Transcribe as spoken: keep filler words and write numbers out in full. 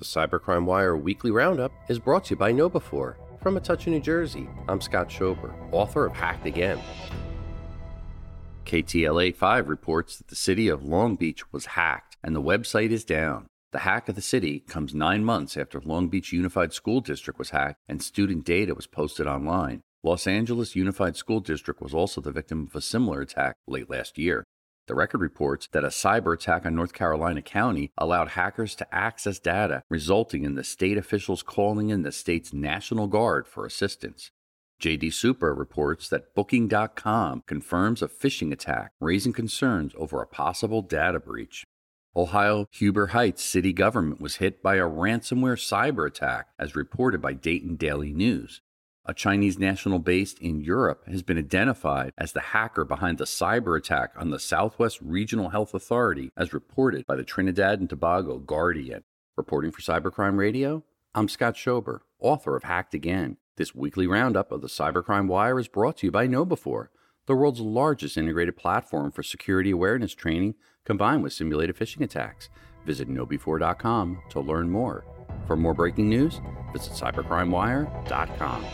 The Cybercrime Wire Weekly Roundup is brought to you by know be four. From A Touch of New Jersey, I'm Scott Schober, author of Hacked Again. K T L A five reports that the city of Long Beach was hacked and the website is down. The hack of the city comes nine months after Long Beach Unified School District was hacked and student data was posted online. Los Angeles Unified School District was also the victim of a similar attack late last year. The record reports that a cyber attack on North Carolina County allowed hackers to access data, resulting in the state officials calling in the state's National Guard for assistance. J D. Super reports that Booking dot com confirms a phishing attack, raising concerns over a possible data breach. Ohio Huber Heights city government was hit by a ransomware cyber attack, as reported by Dayton Daily News. A Chinese national based in Europe has been identified as the hacker behind the cyber attack on the Southwest Regional Health Authority, as reported by the Trinidad and Tobago Guardian. Reporting for Cybercrime Radio, I'm Scott Schober, author of Hacked Again. This weekly roundup of the Cybercrime Wire is brought to you by know be four, the world's largest integrated platform for security awareness training combined with simulated phishing attacks. Visit know be four dot com to learn more. For more breaking news, visit cybercrime wire dot com.